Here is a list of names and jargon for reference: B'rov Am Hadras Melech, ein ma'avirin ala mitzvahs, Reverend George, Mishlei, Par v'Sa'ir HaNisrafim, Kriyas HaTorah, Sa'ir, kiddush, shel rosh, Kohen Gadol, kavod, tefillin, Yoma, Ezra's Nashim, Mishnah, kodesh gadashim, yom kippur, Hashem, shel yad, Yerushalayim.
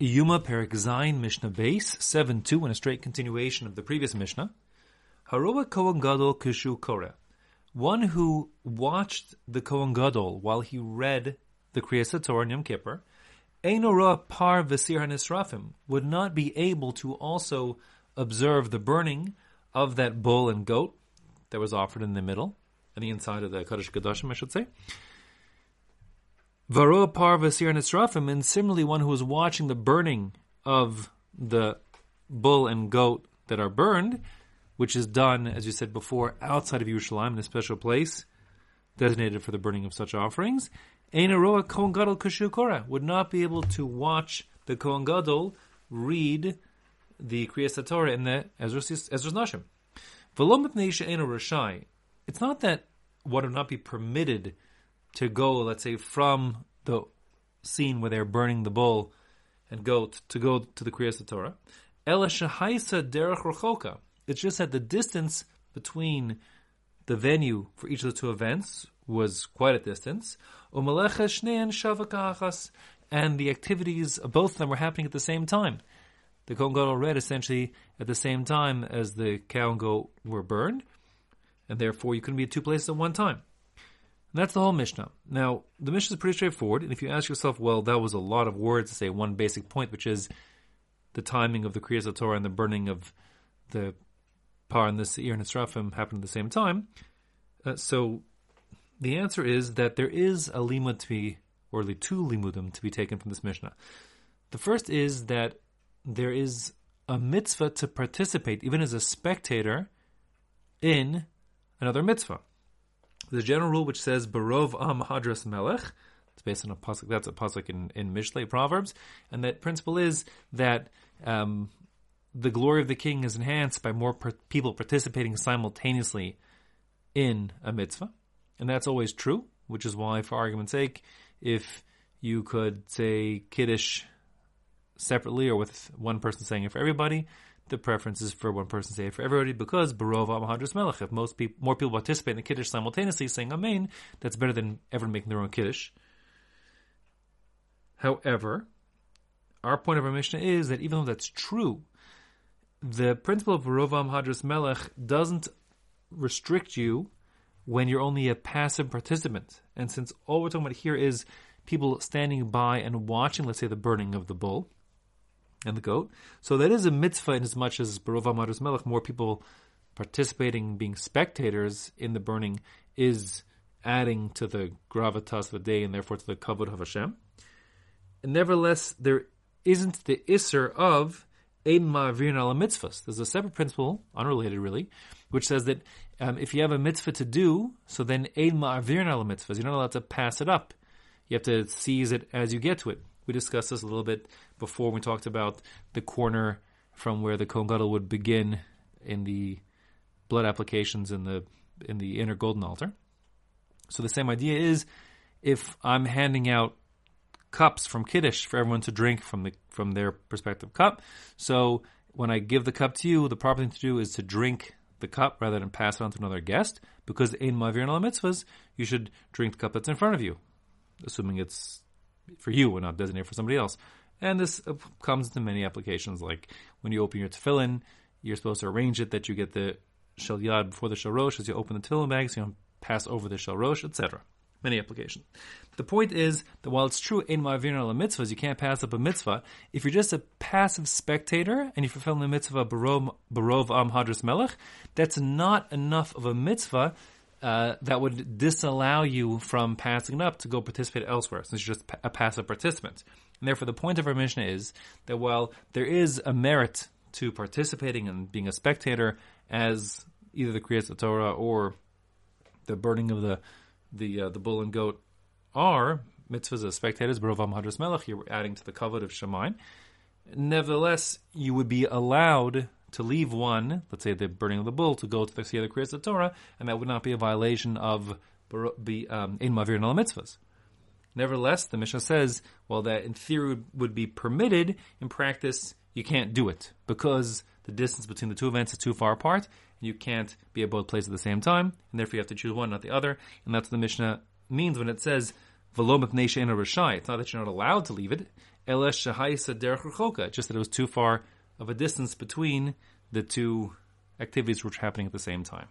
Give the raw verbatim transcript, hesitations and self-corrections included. Yuma Perik Zayin Mishnah Base seven two, in a straight continuation of the previous Mishnah. Haroa Kohen Gadol Kishu Koreh. One who watched the Kohen Gadol while he read the Kriyas HaTorah in Yom Kippur, Einora Par v'Sa'ir HaNisrafim, would not be able to also observe the burning of that bull and goat that was offered in the middle, on the inside of the kodesh gadashim, I should say. Varoa Par v'Sa'ir HaNisrafim, and similarly one who was watching the burning of the bull and goat that are burned, which is done, as you said before, outside of Yerushalayim, in a special place designated for the burning of such offerings, Einaroa Kohen Gadol Kishu Koreh, would not be able to watch the Kohen Gadol read the Kriyas HaTorah in the Ezra's Nashim. V'lo mipnei she'eino rashai. It's not that one would not be permitted to go, let's say, from the scene where they're burning the bull and goat to go to the Kriyas HaTorah. Ela shehaisa derech rechoka. It's just that the distance between the venue for each of the two events was quite a distance. Umalecha shnean shava ka'achas. And the activities of both of them were happening at the same time. The Kohen Gadol read essentially at the same time as the cow and goat were burned, and therefore you couldn't be at two places at one time. And that's the whole Mishnah. Now, the Mishnah is pretty straightforward, and if you ask yourself, well, that was a lot of words to say one basic point, which is the timing of the Kriyas HaTorah and the burning of the Par and the Seir and Hisrafim happened at the same time. Uh, so the answer is that there is a limud to be, or two limudim to be taken from this Mishnah. The first is that there is a mitzvah to participate, even as a spectator, in another mitzvah. The general rule which says, B'rov Am Hadras Melech, it's based on a pasuk, that's a pasuk in, in Mishlei, Proverbs, and that principle is that um, the glory of the king is enhanced by more per- people participating simultaneously in a mitzvah. And that's always true, which is why, for argument's sake, if you could say kiddush separately or with one person saying it for everybody, the preference is for one person saying it for everybody, because B'rov Am Hadras Melech, if most people, more people participate in the kiddush simultaneously saying amen, that's better than everyone making their own kiddush. However, our point of our Mishnah is that even though that's true, the principle of B'rov Am Hadras Melech doesn't restrict you when you're only a passive participant. And since all we're talking about here is people standing by and watching, let's say, the burning of the bull and the goat, so that is a mitzvah in as much as B'rov Am Hadras Melech, more people participating, being spectators in the burning, is adding to the gravitas of the day and therefore to the kavod of Hashem. And nevertheless, there isn't the isser of ein ma'avirin ala mitzvahs. There's a separate principle, unrelated really, which says that um, if you have a mitzvah to do, so then ein ma'avirin ala mitzvahs. You're not allowed to pass it up. You have to seize it as you get to it. We discussed this a little bit before. We talked about the corner from where the Kohen Gadol would begin in the blood applications in the in the inner golden altar. So the same idea is, if I'm handing out cups from Kiddush for everyone to drink from the from their respective cup, so when I give the cup to you, the proper thing to do is to drink the cup rather than pass it on to another guest, because in Ma'avirin Ala Mitzvahs, you should drink the cup that's in front of you, assuming it's for you and not designated for somebody else. And this comes into many applications, like when you open your tefillin, you're supposed to arrange it that you get the shel yad before the shel rosh as you open the tefillin bags, so you don't pass over the shel rosh, et cetera. Many applications. The point is that while it's true in ma'avirin ala mitzvahs, you can't pass up a mitzvah, if you're just a passive spectator and you fulfill the mitzvah barov, barov am hadras melech, that's not enough of a mitzvah uh, that would disallow you from passing up to go participate elsewhere, since you're just a passive participant. And therefore, the point of our Mishnah is that while there is a merit to participating and being a spectator as either the Kriyas HaTorah or the burning of the the uh, the bull and goat are mitzvahs as spectators, B'rov Am Hadras Melech, you're adding to the kavod of Shamayim. Nevertheless, you would be allowed to leave one, let's say the burning of the bull, to go to the see the Kriyas HaTorah, and that would not be a violation of the um, ein ma'avirin ala mitzvahs. Nevertheless, the Mishnah says, well, that in theory would be permitted, in practice you can't do it, because the distance between the two events is too far apart. You can't be at both places at the same time, and therefore you have to choose one, not the other. And that's what the Mishnah means when it says, V'lo mipnei she'eino rashai. It's not that you're not allowed to leave it. Ele shehaisa derech rechoka, just that it was too far of a distance between the two activities which were happening at the same time.